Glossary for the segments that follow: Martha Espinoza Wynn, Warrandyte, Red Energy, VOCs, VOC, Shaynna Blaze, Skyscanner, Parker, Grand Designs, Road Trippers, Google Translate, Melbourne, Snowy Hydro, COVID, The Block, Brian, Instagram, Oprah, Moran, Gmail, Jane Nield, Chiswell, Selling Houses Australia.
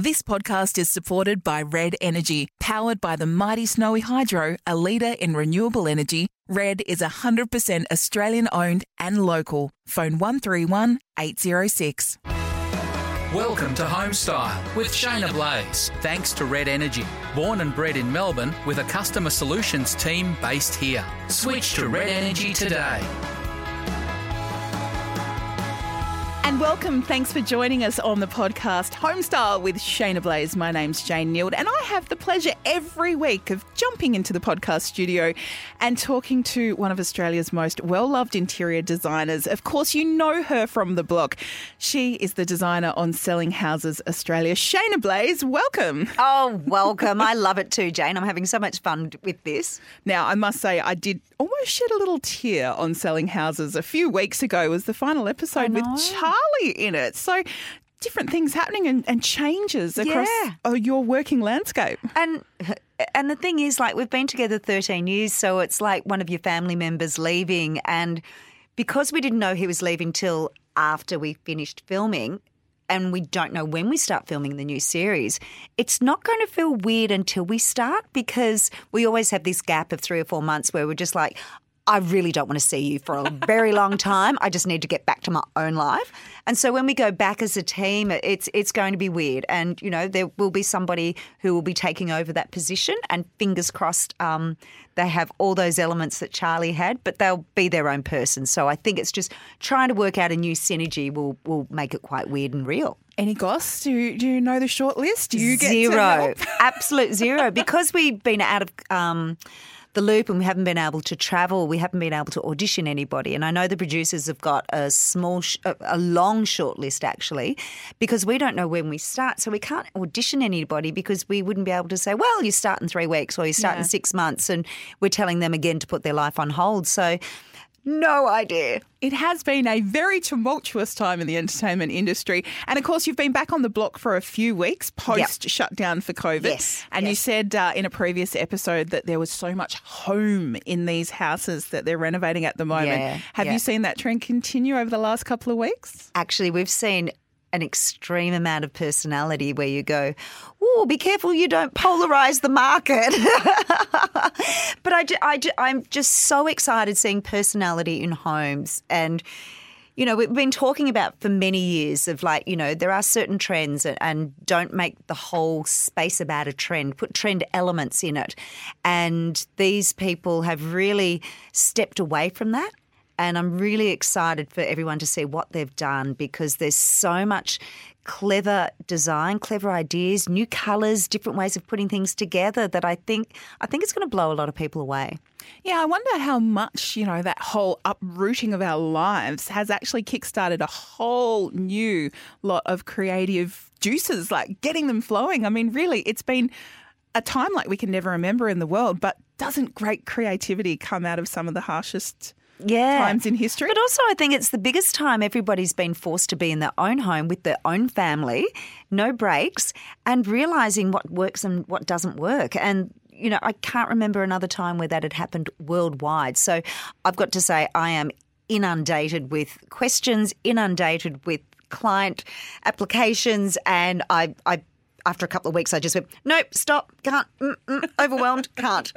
This podcast is supported by Red Energy, powered by the mighty Snowy Hydro, a leader in renewable energy. Red is 100% Australian-owned and local. Phone 131 806. Welcome to Homestyle with Shaynna Blaze, thanks to Red Energy. Born and bred in Melbourne with a customer solutions team based here. Switch to Red Energy today. And welcome. Thanks for joining us on the podcast Homestyle with Shaynna Blaze. My name's Jane Nield and I have the pleasure every week of jumping into the podcast studio and talking to one of Australia's most well-loved interior designers. Of course, you know her from The Block. She is the designer on Selling Houses Australia. Shaynna Blaze, welcome. Oh, welcome. I love it too, Jane. I'm having so much fun with this. Now, I must say I did almost shed a little tear on Selling Houses a few weeks ago. Was the final episode with Charlie in it. So different things happening and changes across your working landscape. And the thing is, like, we've been together 13 years, so it's like one of your family members leaving. And because we didn't know he was leaving till after we finished filming, and we don't know when we start filming the new series, it's not going to feel weird until we start, because we always have this gap of 3 or 4 months where we're just like, I really don't want to see you for a very long time. I just need to get back to my own life. And so when we go back as a team, it's going to be weird. And, you know, there will be somebody who will be taking over that position, and fingers crossed they have all those elements that Charlie had, but they'll be their own person. So I think it's just trying to work out a new synergy will make it quite weird and real. Any goss? Do you know the short list? Do you get zero? Absolute zero. Because we've been out of the loop and we haven't been able to travel, we haven't been able to audition anybody. And I know the producers have got a long short list, actually, because we don't know when we start. So we can't audition anybody because we wouldn't be able to say, well, you start in 3 weeks or you start in 6 months, and we're telling them again to put their life on hold. So no idea. It has been a very tumultuous time in the entertainment industry. And, of course, you've been back on The Block for a few weeks post-shutdown for COVID. Yes. And you said in a previous episode that there was so much home in these houses that they're renovating at the moment. Yeah. Have you seen that trend continue over the last couple of weeks? Actually, we've seen an extreme amount of personality where you go, oh, be careful you don't polarise the market. But I'm just so excited seeing personality in homes. And, you know, we've been talking about for many years of, like, you know, there are certain trends, and don't make the whole space about a trend. Put trend elements in it. And these people have really stepped away from that. And I'm really excited for everyone to see what they've done, because there's so much clever design, clever ideas, new colours, different ways of putting things together that I think it's going to blow a lot of people away. Yeah, I wonder how much, you know, that whole uprooting of our lives has actually kickstarted a whole new lot of creative juices, like getting them flowing. I mean, really, it's been a time like we can never remember in the world, but doesn't great creativity come out of some of the harshest times in history? But also I think it's the biggest time everybody's been forced to be in their own home with their own family, no breaks, and realising what works and what doesn't work. And, you know, I can't remember another time where that had happened worldwide. So I've got to say I am inundated with questions, inundated with client applications, and I after a couple of weeks, I just went, nope, stop, can't, overwhelmed, can't.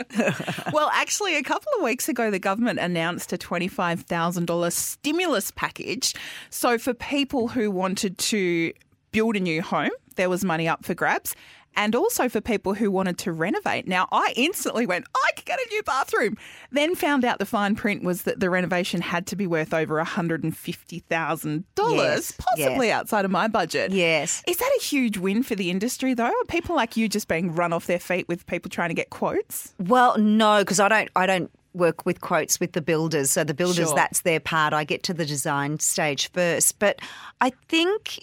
Well, actually, a couple of weeks ago, the government announced a $25,000 stimulus package. So for people who wanted to build a new home, there was money up for grabs. And also for people who wanted to renovate. Now, I instantly went, I could get a new bathroom. Then found out the fine print was that the renovation had to be worth over $150,000, possibly outside of my budget. Yes. Is that a huge win for the industry, though? Are people like you just being run off their feet with people trying to get quotes? Well, no, because I don't work with quotes with the builders. So the builders, that's their part. I get to the design stage first. But I think,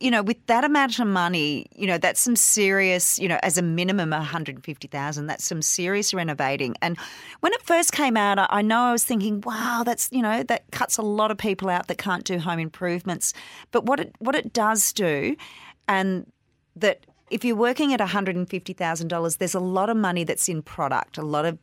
you know, with that amount of money, you know, that's some serious, you know, as a minimum $150,000, that's some serious renovating. And when it first came out, I know I was thinking, wow, that's, you know, that cuts a lot of people out that can't do home improvements. But what it does do, and that if you're working at $150,000, there's a lot of money that's in product, a lot of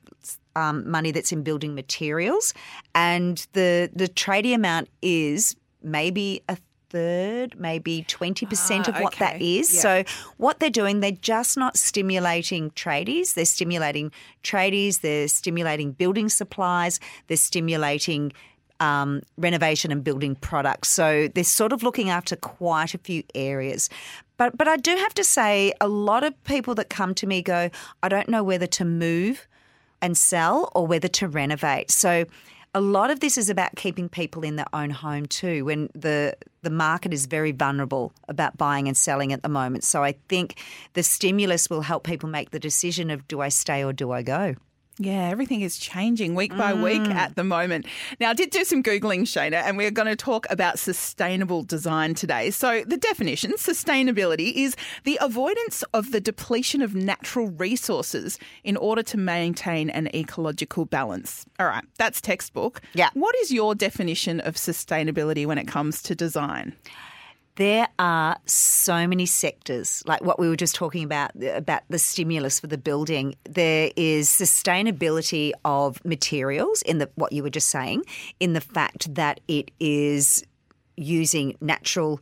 money that's in building materials, and the tradie amount is maybe a third, maybe 20% of what that is. Yeah. So what they're doing, they're just not stimulating tradies. They're stimulating tradies. They're stimulating building supplies. They're stimulating renovation and building products. So they're sort of looking after quite a few areas. But I do have to say a lot of people that come to me go, I don't know whether to move and sell or whether to renovate. So a lot of this is about keeping people in their own home too, when the market is very vulnerable about buying and selling at the moment. So I think the stimulus will help people make the decision of, do I stay or do I go? Yeah, everything is changing week by week at the moment. Now, I did do some Googling, Shaynna, and we're going to talk about sustainable design today. So the definition, sustainability, is the avoidance of the depletion of natural resources in order to maintain an ecological balance. All right, that's textbook. Yeah. What is your definition of sustainability when it comes to design? There are so many sectors, like what we were just talking about the stimulus for the building. There is sustainability of materials in the what you were just saying, in the fact that it is using natural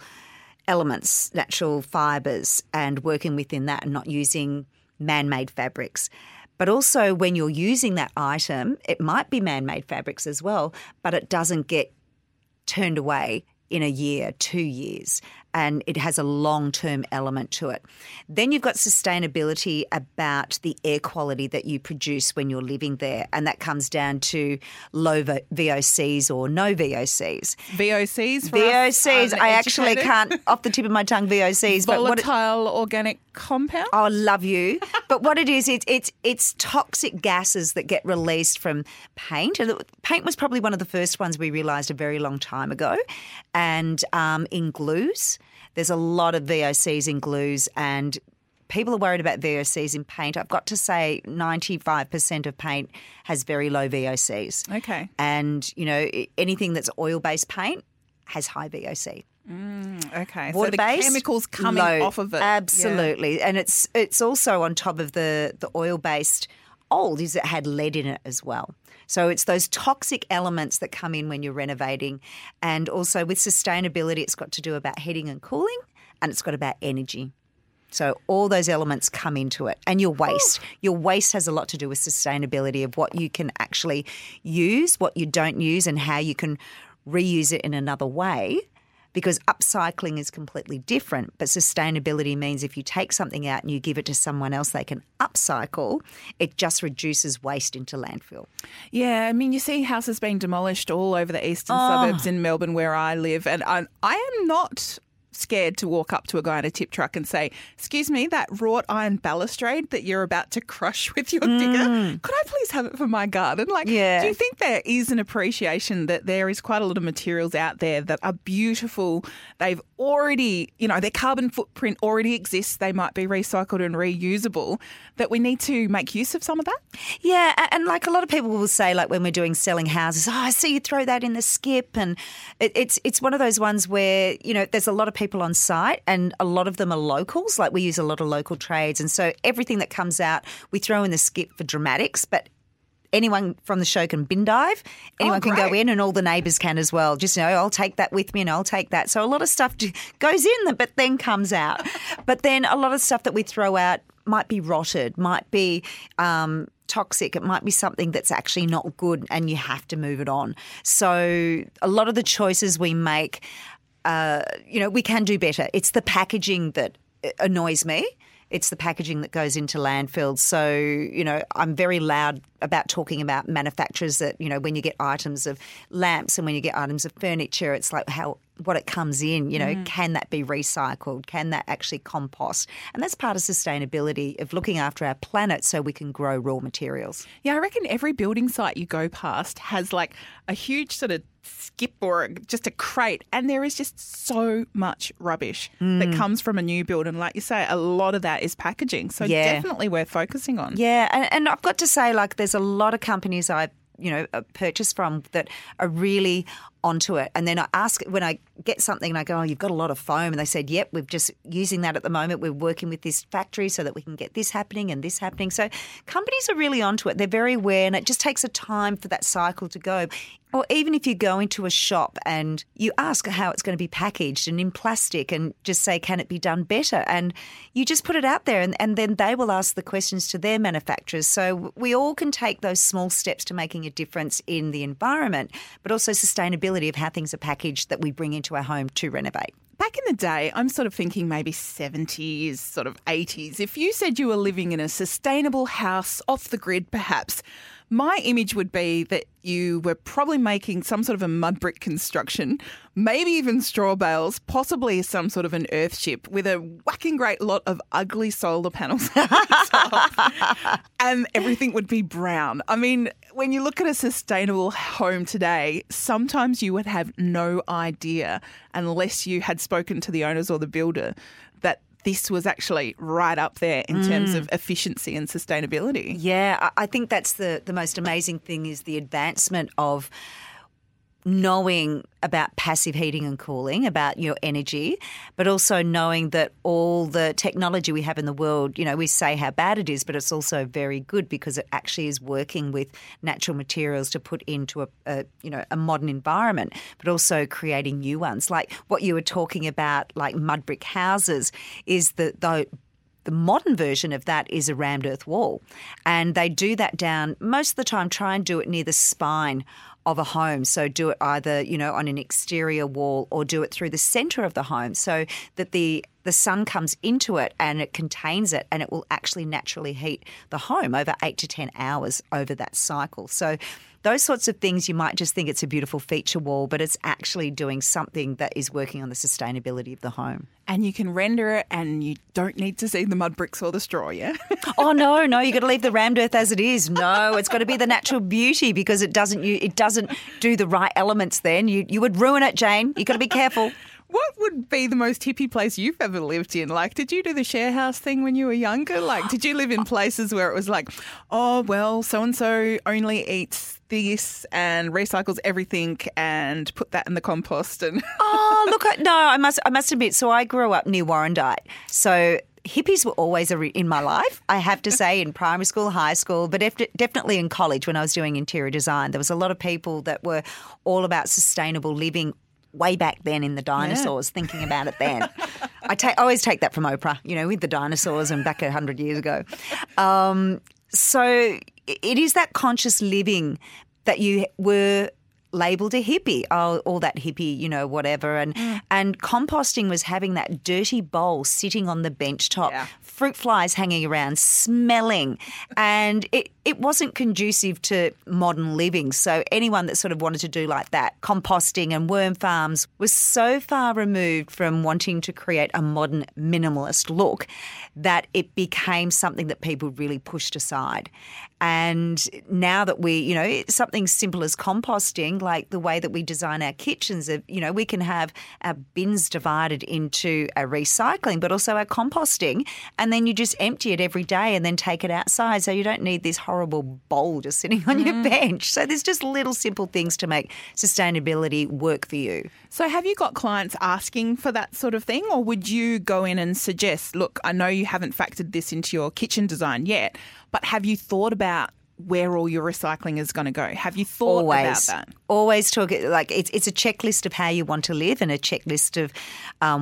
elements, natural fibres, and working within that and not using man-made fabrics. But also when you're using that item, it might be man-made fabrics as well, but it doesn't get turned away in a year, 2 years, and it has a long-term element to it. Then you've got sustainability about the air quality that you produce when you're living there, and that comes down to low VOCs or no VOCs. VOCs for VOCs, I actually can't, off the tip of my tongue, VOCs. Volatile organic compound? Oh, love you. But what it is, it's toxic gases that get released from paint. Paint was probably one of the first ones we realised a very long time ago. And in glues, there's a lot of VOCs in glues, and people are worried about VOCs in paint. I've got to say 95% of paint has very low VOCs. Okay. And, you know, anything that's oil-based paint has high VOC. Okay. Water-based, so the chemicals coming low, off of it. Absolutely. Yeah. And it's also on top of the oil-based old is it had lead in it as well. So it's those toxic elements that come in when you're renovating. And also with sustainability, it's got to do about heating and cooling, and it's got about energy. So all those elements come into it. And your waste. Your waste has a lot to do with sustainability of what you can actually use, what you don't use, and how you can reuse it in another way, because upcycling is completely different. But sustainability means if you take something out and you give it to someone else, they can upcycle. It just reduces waste into landfill. Yeah, I mean, you see houses being demolished all over the eastern suburbs in Melbourne where I live. And I am not scared to walk up to a guy in a tip truck and say, excuse me, that wrought iron balustrade that you're about to crush with your digger, could I please have it for my garden? Like, do you think there is an appreciation that there is quite a lot of materials out there that are beautiful? They've already, you know, their carbon footprint already exists. They might be recycled and reusable, that we need to make use of some of that? Yeah, and like a lot of people will say, like when we're doing selling houses, I see you throw that in the skip. And it's one of those ones where, you know, there's a lot of people on site, and a lot of them are locals, like we use a lot of local trades, and so everything that comes out we throw in the skip for dramatics, but anyone from the show can bin dive, anyone can go in, and all the neighbours can as well. Just, you know, I'll take that with me and I'll take that. So a lot of stuff goes in but then comes out. But then a lot of stuff that we throw out might be rotted, might be toxic, it might be something that's actually not good and you have to move it on. So a lot of the choices we make, you know, we can do better. It's the packaging that annoys me. It's the packaging that goes into landfills. So, you know, I'm very loud about talking about manufacturers that, you know, when you get items of lamps and when you get items of furniture, it's like what it comes in, you know, can that be recycled? Can that actually compost? And that's part of sustainability, of looking after our planet so we can grow raw materials. Yeah, I reckon every building site you go past has like a huge sort of skip or just a crate, and there is just so much rubbish that comes from a new build. And like you say, a lot of that is packaging. So definitely worth focusing on. Yeah, and I've got to say, like, there's a lot of companies I've purchased from that are really onto it. And then I ask when I get something and I go, oh, you've got a lot of foam. And they said, yep, we're just using that at the moment. We're working with this factory so that we can get this happening and this happening. So companies are really onto it. They're very aware, and it just takes a time for that cycle to go. Or even if you go into a shop and you ask how it's going to be packaged and in plastic and just say, can it be done better? And you just put it out there, and then they will ask the questions to their manufacturers. So we all can take those small steps to making a difference in the environment, but also sustainability of how things are packaged that we bring into our home to renovate. Back in the day, I'm sort of thinking maybe 70s, sort of 80s. If you said you were living in a sustainable house off the grid, perhaps, my image would be that you were probably making some sort of a mud brick construction, maybe even straw bales, possibly some sort of an earthship with a whacking great lot of ugly solar panels on top, and everything would be brown. I mean, when you look at a sustainable home today, sometimes you would have no idea unless you had spoken to the owners or the builder that this was actually right up there in terms of efficiency and sustainability. Yeah, I think that's the most amazing thing is the advancement of knowing about passive heating and cooling, about your energy, but also knowing that all the technology we have in the world, you know, we say how bad it is, but it's also very good because it actually is working with natural materials to put into a modern environment, but also creating new ones. Like what you were talking about, like mud brick houses, is that though the modern version of that is a rammed earth wall. And they do that down most of the time, try and do it near the spine of a home. So do it either, you know, on an exterior wall or do it through the centre of the home so that the sun comes into it and it contains it, and it will actually naturally heat the home over 8 to 10 hours over that cycle. So those sorts of things, you might just think it's a beautiful feature wall, but it's actually doing something that is working on the sustainability of the home. And you can render it and you don't need to see the mud bricks or the straw, yeah? Oh, no, you've got to leave the rammed earth as it is. No, it's got to be the natural beauty because it doesn't do the right elements then. You would ruin it, Jane. You've got to be careful. What would be the most hippie place you've ever lived in? Like, did you do the share house thing when you were younger? Like, did you live in places where it was like, oh, well, so-and-so only eats this and recycles everything and put that in the compost? And oh, look, I must admit, so I grew up near Warrandyte. So hippies were always in my life, I have to say, in primary school, high school, but definitely in college when I was doing interior design. There was a lot of people that were all about sustainable living way back then in the dinosaurs, yeah. Thinking about it then. I always take that from Oprah, you know, with the dinosaurs and back 100 years ago. So it is that conscious living that you were labelled a hippie, oh, all that hippie, you know, whatever. And composting was having that dirty bowl sitting on the bench top, yeah. Fruit flies hanging around, smelling, and it wasn't conducive to modern living. So anyone that sort of wanted to do like that, composting and worm farms, was so far removed from wanting to create a modern minimalist look that it became something that people really pushed aside. And now that we, you know, something simple as composting, like the way that we design our kitchens, you know, we can have our bins divided into our recycling, but also our composting. And then you just empty it every day and then take it outside. So you don't need this horrible bowl just sitting on your bench. So there's just little simple things to make sustainability work for you. So have you got clients asking for that sort of thing, or would you go in and suggest, look, I know you haven't factored this into your kitchen design yet, but have you thought about where all your recycling is going to go? Have you thought about that? Always talk, like it's a checklist of how you want to live and a checklist of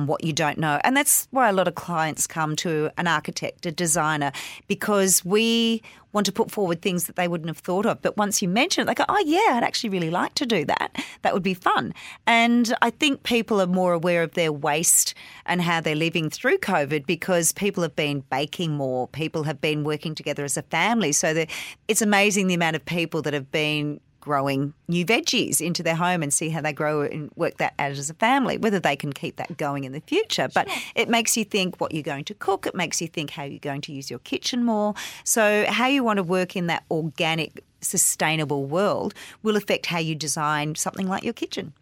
what you don't know. And that's why a lot of clients come to an architect, a designer, because we want to put forward things that they wouldn't have thought of. But once you mention it, they go, oh, yeah, I'd actually really like to do that. That would be fun. And I think people are more aware of their waste and how they're living through COVID because people have been baking more. People have been working together as a family. So it's amazing the amount of people that have been growing new veggies into their home and see how they grow and work that out as a family, whether they can keep that going in the future. But it makes you think what you're going to cook. It makes you think how you're going to use your kitchen more. So how you want to work in that organic, sustainable world will affect how you design something like your kitchen.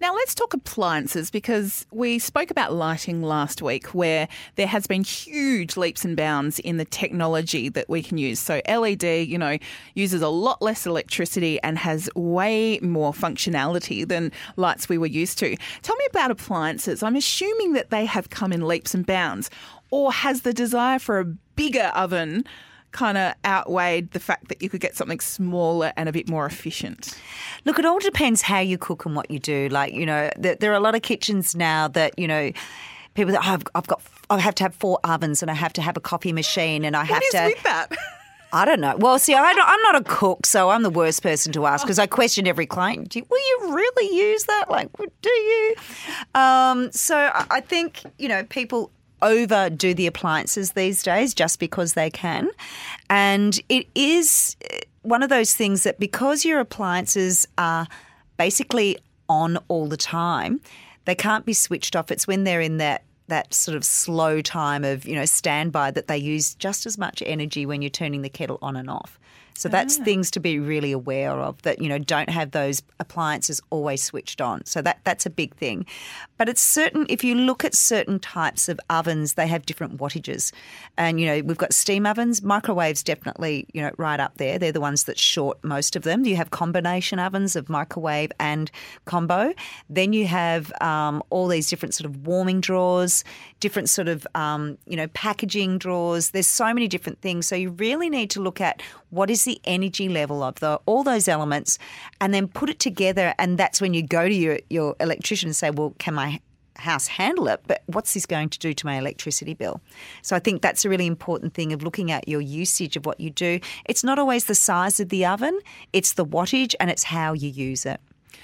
Now let's talk appliances, because we spoke about lighting last week where there has been huge leaps and bounds in the technology that we can use. So LED, you know, uses a lot less electricity and has way more functionality than lights we were used to. Tell me about appliances. I'm assuming that they have come in leaps and bounds, or has the desire for a bigger oven kind of outweighed the fact that you could get something smaller and a bit more efficient? Look, it all depends how you cook and what you do. Like, you know, there are a lot of kitchens now that, you know, people that I have to have 4 ovens and I have to have a coffee machine and I have to. What is with that? I don't know. Well, see, I'm not a cook, so I'm the worst person to ask because I question every client. Will you really use that? Like, do you? So I think, you know, people overdo the appliances these days just because they can. And it is one of those things that because your appliances are basically on all the time, they can't be switched off. It's when they're in that sort of slow time of, you know, standby that they use just as much energy when you're turning the kettle on and off. So that's things to be really aware of, that, you know, don't have those appliances always switched on. So that's a big thing. But it's certain, if you look at certain types of ovens, they have different wattages. And, you know, we've got steam ovens, microwaves definitely, you know, right up there. They're the ones that short most of them. You have combination ovens of microwave and combo. Then you have all these different sort of warming drawers, different sort of, you know, packaging drawers. There's so many different things. So you really need to look at what is the energy level of all those elements and then put it together, and that's when you go to your electrician and say, well, can my house handle it? But what's this going to do to my electricity bill? So I think that's a really important thing of looking at your usage of what you do. It's not always the size of the oven, it's the wattage and it's how you use it.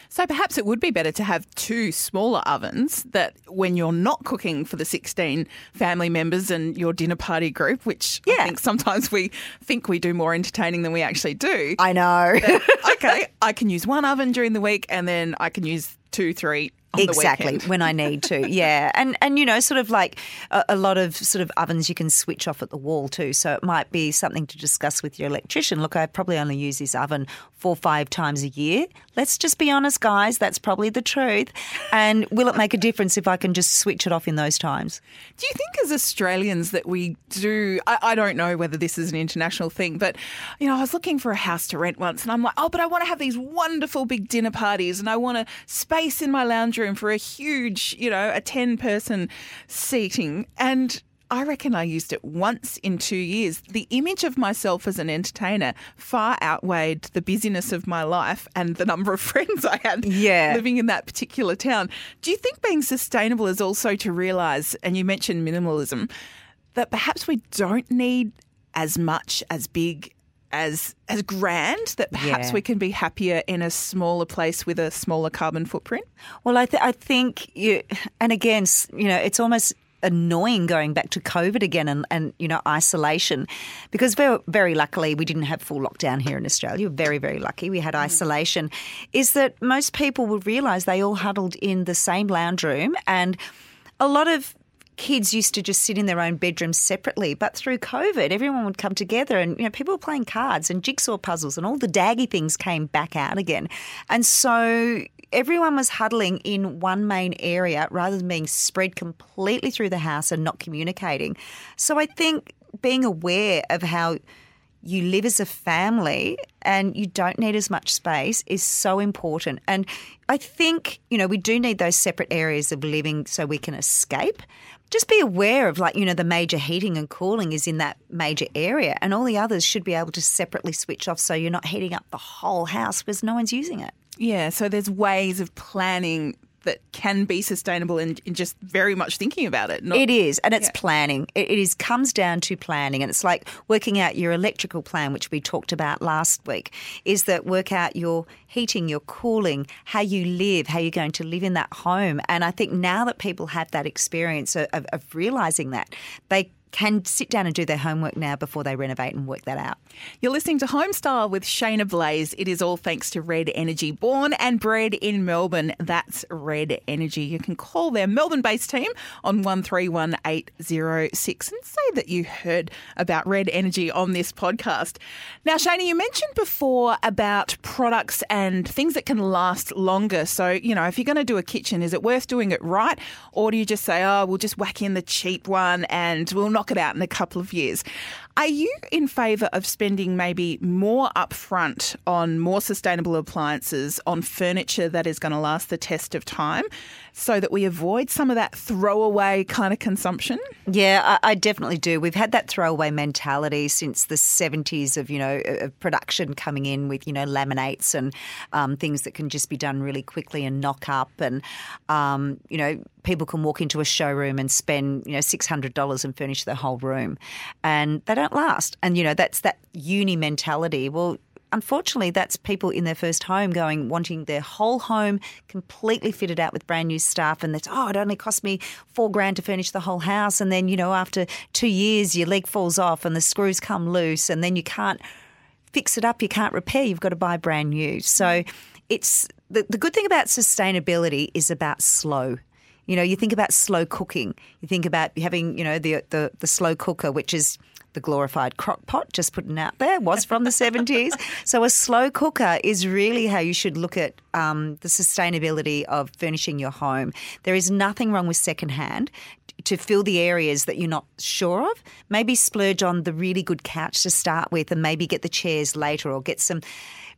So perhaps it would be better to have 2 smaller ovens that when you're not cooking for the 16 family members and your dinner party group, which I think sometimes we think we do more entertaining than we actually do. I know. That, okay, I can use 1 oven during the week and then I can use 2, 3 on the weekend. When I need to, yeah. And you know, sort of like a lot of sort of ovens you can switch off at the wall too. So it might be something to discuss with your electrician. Look, I probably only use this oven 4 or 5 times a year. Let's just be honest, guys. That's probably the truth. And will it make a difference if I can just switch it off in those times? Do you think as Australians that we do, I don't know whether this is an international thing, but, you know, I was looking for a house to rent once and I'm like, oh, but I want to have these wonderful big dinner parties and I want a space in my lounge room for a huge, you know, a 10-person seating. And I reckon I used it once in 2 years. The image of myself as an entertainer far outweighed the busyness of my life and the number of friends I had living in that particular town. Do you think being sustainable is also to realise, and you mentioned minimalism, that perhaps we don't need as much, as big, as grand, that perhaps we can be happier in a smaller place with a smaller carbon footprint? Well, I think you, and again, you know, it's almost annoying going back to COVID again and you know, isolation, because very, very luckily we didn't have full lockdown here in Australia. Very, very lucky we had isolation. Is that most people would realise they all huddled in the same lounge room, and a lot of kids used to just sit in their own bedrooms separately, but through COVID, everyone would come together and, you know, people were playing cards and jigsaw puzzles and all the daggy things came back out again. And so everyone was huddling in one main area rather than being spread completely through the house and not communicating. So I think being aware of how you live as a family and you don't need as much space is so important. And I think, you know, we do need those separate areas of living so we can escape. Just be aware of, like, you know, the major heating and cooling is in that major area and all the others should be able to separately switch off so you're not heating up the whole house because no one's using it. Yeah, so there's ways of planning that can be sustainable in just very much thinking about it. It is, and it's planning. It comes down to planning, and it's like working out your electrical plan, which we talked about last week, is that work out your heating, your cooling, how you live, how you're going to live in that home. And I think now that people have that experience of realising that, they can sit down and do their homework now before they renovate and work that out. You're listening to Homestyle with Shaynna Blaze. It is all thanks to Red Energy, born and bred in Melbourne. That's Red Energy. You can call their Melbourne-based team on 131806 and say that you heard about Red Energy on this podcast. Now, Shaynna, you mentioned before about products and things that can last longer. So, you know, if you're going to do a kitchen, is it worth doing it right? Or do you just say, oh, we'll just whack in the cheap one and we'll knock it out in a couple of years? Are you in favour of spending maybe more upfront on more sustainable appliances, on furniture that is going to last the test of time, so that we avoid some of that throwaway kind of consumption? Yeah, I definitely do. We've had that throwaway mentality since the 70s of, you know, of production coming in with, you know, laminates and things that can just be done really quickly and knock up, and, you know, people can walk into a showroom and spend, you know, $600 and furnish their whole room, and they don't last. And, you know, that's that uni mentality. Well, unfortunately, that's people in their first home going, wanting their whole home completely fitted out with brand new stuff. And that's, oh, it only cost me $4,000 to furnish the whole house. And then, you know, after 2 years, your leg falls off and the screws come loose, and then you can't fix it up. You can't repair. You've got to buy brand new. So it's the good thing about sustainability is about slow. You know, you think about slow cooking. You think about having, you know, the slow cooker, which is the glorified crock pot, just putting out there, was from the 70s. So a slow cooker is really how you should look at the sustainability of furnishing your home. There is nothing wrong with secondhand. To fill the areas that you're not sure of, maybe splurge on the really good couch to start with, and maybe get the chairs later, or get some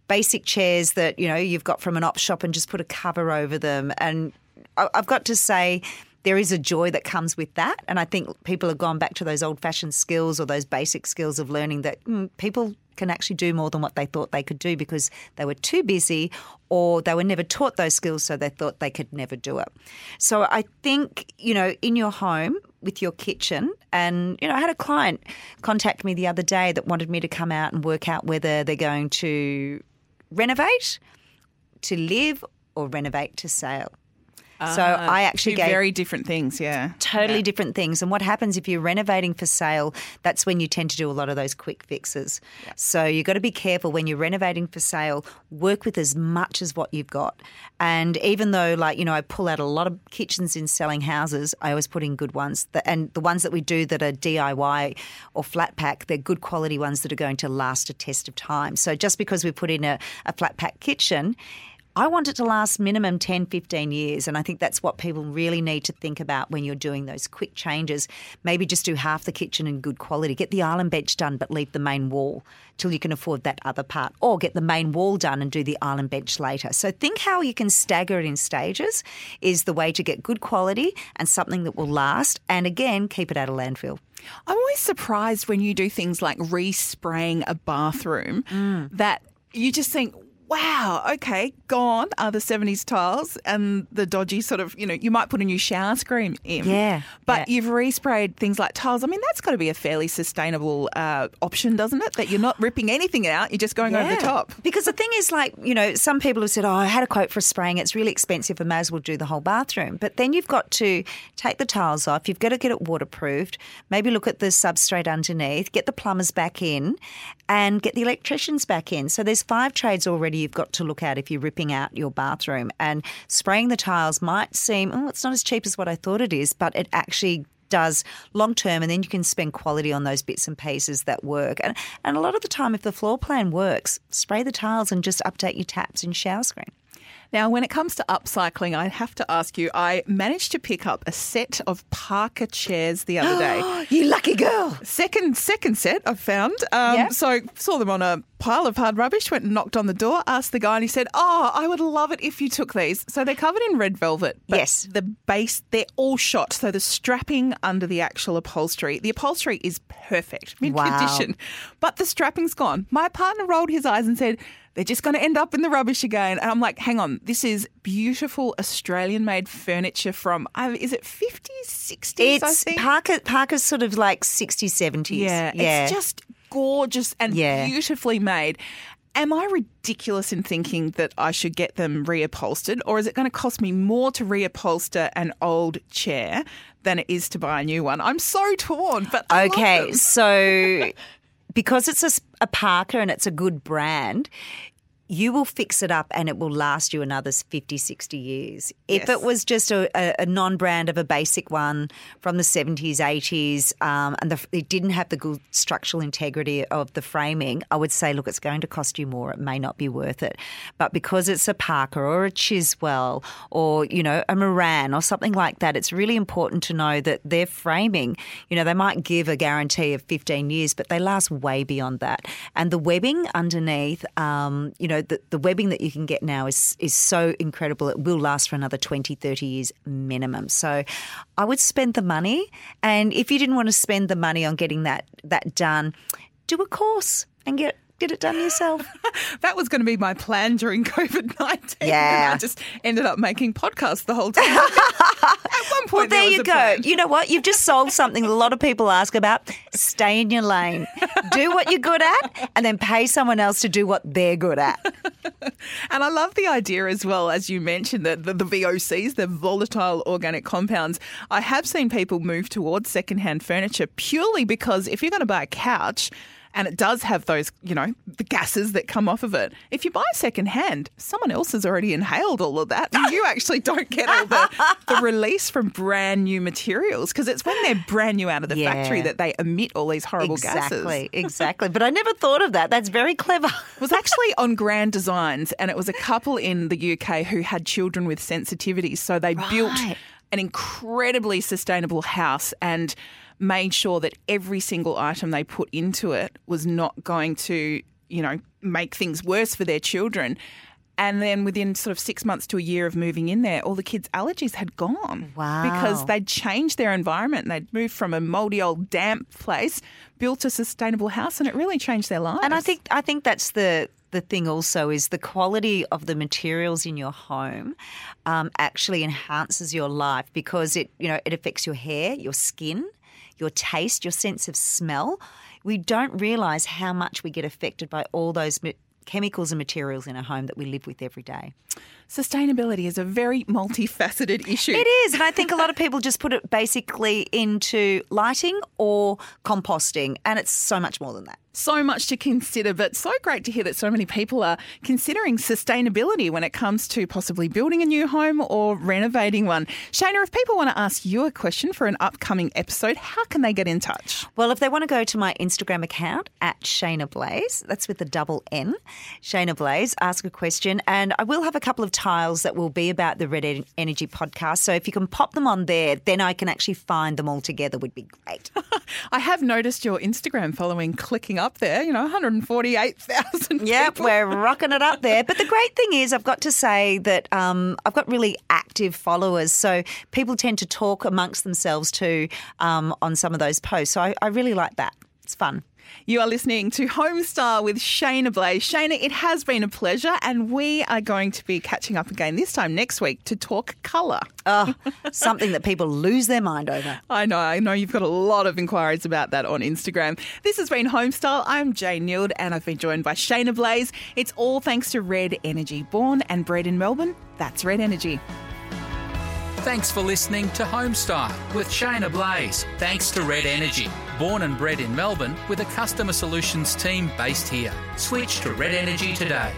basic chairs that, you know, you've got from an op shop and just put a cover over them. And I've got to say, there is a joy that comes with that. And I think people have gone back to those old-fashioned skills, or those basic skills of learning that people can actually do more than what they thought they could do because they were too busy, or they were never taught those skills, so they thought they could never do it. So I think, you know, in your home, with your kitchen, and, you know, I had a client contact me the other day that wanted me to come out and work out whether they're going to renovate to live or renovate to sale. So I actually gave very different things, yeah. Totally, yeah. Different things. And what happens if you're renovating for sale, that's when you tend to do a lot of those quick fixes. Yeah. So you've got to be careful when you're renovating for sale, work with as much as what you've got. And even though, like, you know, I pull out a lot of kitchens in Selling Houses, I always put in good ones. And the ones that we do that are DIY or flat pack, they're good quality ones that are going to last a test of time. So just because we put in a flat pack kitchen, I want it to last minimum 10, 15 years, and I think that's what people really need to think about when you're doing those quick changes. Maybe just do half the kitchen in good quality. Get the island bench done but leave the main wall till you can afford that other part, or get the main wall done and do the island bench later. So think how you can stagger it in stages is the way to get good quality and something that will last, and, again, keep it out of landfill. I'm always surprised when you do things like respraying a bathroom that you just think, wow, okay, gone are the 70s tiles and the dodgy sort of, you know, you might put a new shower screen in. Yeah. But you've resprayed things like tiles. I mean, that's got to be a fairly sustainable option, doesn't it? That you're not ripping anything out, you're just going over the top. Because the thing is, like, you know, some people have said, oh, I had a quote for spraying, it's really expensive, I may as well do the whole bathroom. But then you've got to take the tiles off, you've got to get it waterproofed, maybe look at the substrate underneath, get the plumbers back in and get the electricians back in. So there's 5 trades already you've got to look at if you're ripping out your bathroom. And spraying the tiles might seem, oh, it's not as cheap as what I thought it is, but it actually does long term, and then you can spend quality on those bits and pieces that work. And a lot of the time, if the floor plan works, spray the tiles and just update your taps and shower screen. Now, when it comes to upcycling, I have to ask you, I managed to pick up a set of Parker chairs the other day. You lucky girl. Second set I've found. So saw them on a pile of hard rubbish, went and knocked on the door, asked the guy, and he said, oh, I would love it if you took these. So they're covered in red velvet. But the base, they're all shot. So the strapping under the actual upholstery, the upholstery is perfect, mint condition. But the strapping's gone. My partner rolled his eyes and said, they're just going to end up in the rubbish again. And I'm like, hang on, this is beautiful Australian-made furniture from, is it 50s, 60s, I think? Parker's sort of like 60s, 70s. Yeah, it's just gorgeous and beautifully made. am I ridiculous in thinking that I should get them reupholstered, or is it going to cost me more to reupholster an old chair than it is to buy a new one? I'm so torn, but I love them. So because it's a Parker and it's a good brand, you will fix it up and it will last you another 50, 60 years. Yes. If it was just a non-brand of a basic one from the 70s, 80s, and it didn't have the good structural integrity of the framing, I would say, look, it's going to cost you more. It may not be worth it. But because it's a Parker or a Chiswell or, you know, a Moran or something like that, it's really important to know that their framing, you know, they might give a guarantee of 15 years, but they last way beyond that. And the webbing underneath, you know, the webbing that you can get now is so incredible. It will last for another 20, 30 years minimum. So I would spend the money. And if you didn't want to spend the money on getting that done, do a course and get it done yourself. That was going to be my plan during COVID-19. Yeah. And I just ended up making podcasts the whole time. At one point, well, there you go. Plan. You know what? You've just solved something a lot of people ask about. Stay in your lane. Do what you're good at and then pay someone else to do what they're good at. And I love the idea as well, as you mentioned, that the VOCs, the volatile organic compounds. I have seen people move towards secondhand furniture purely because if you're going to buy a couch, and it does have those, you know, the gases that come off of it. If you buy secondhand, someone else has already inhaled all of that. And you actually don't get all the release from brand new materials because it's when they're brand new out of the factory that they emit all these horrible gases. Exactly. But I never thought of that. That's very clever. It was actually on Grand Designs, and it was a couple in the UK who had children with sensitivity. So they built an incredibly sustainable house and made sure that every single item they put into it was not going to, you know, make things worse for their children. And then within sort of 6 months to a year of moving in there, all the kids' allergies had gone. Wow. Because they'd changed their environment and they'd moved from a mouldy old damp place, built a sustainable house, and it really changed their lives. And I think that's the thing also is the quality of the materials in your home actually enhances your life because it, you know, it affects your hair, your skin, your taste, your sense of smell. We don't realise how much we get affected by all those chemicals and materials in a home that we live with every day. Sustainability is a very multifaceted issue. It is, and I think a lot of people just put it basically into lighting or composting, and it's so much more than that. So much to consider, but so great to hear that so many people are considering sustainability when it comes to possibly building a new home or renovating one. Shaynna, if people want to ask you a question for an upcoming episode, how can they get in touch? Well, if they want to go to my Instagram account at Shaynna Blaze, that's with the double N, Shaynna Blaze, ask a question. And I will have a couple of tiles that will be about the Red Energy podcast. So if you can pop them on there, then I can actually find them all together would be great. I have noticed your Instagram following clicking up there, you know, 148,000 people. We're rocking it up there. But the great thing is I've got to say that I've got really active followers, so people tend to talk amongst themselves too on some of those posts. So I really like that. It's fun. You are listening to Homestar with Shaynna Blaze. Shaynna, it has been a pleasure, and we are going to be catching up again this time next week to talk colour. Oh, something that people lose their mind over. I know you've got a lot of inquiries about that on Instagram. This has been Homestyle. I'm Jane Nield, and I've been joined by Shaynna Blaze. It's all thanks to Red Energy. Born and bred in Melbourne, that's Red Energy. Thanks for listening to Homestyle with Shaynna Blaze. Thanks to Red Energy. Born and bred in Melbourne with a customer solutions team based here. Switch to Red Energy today.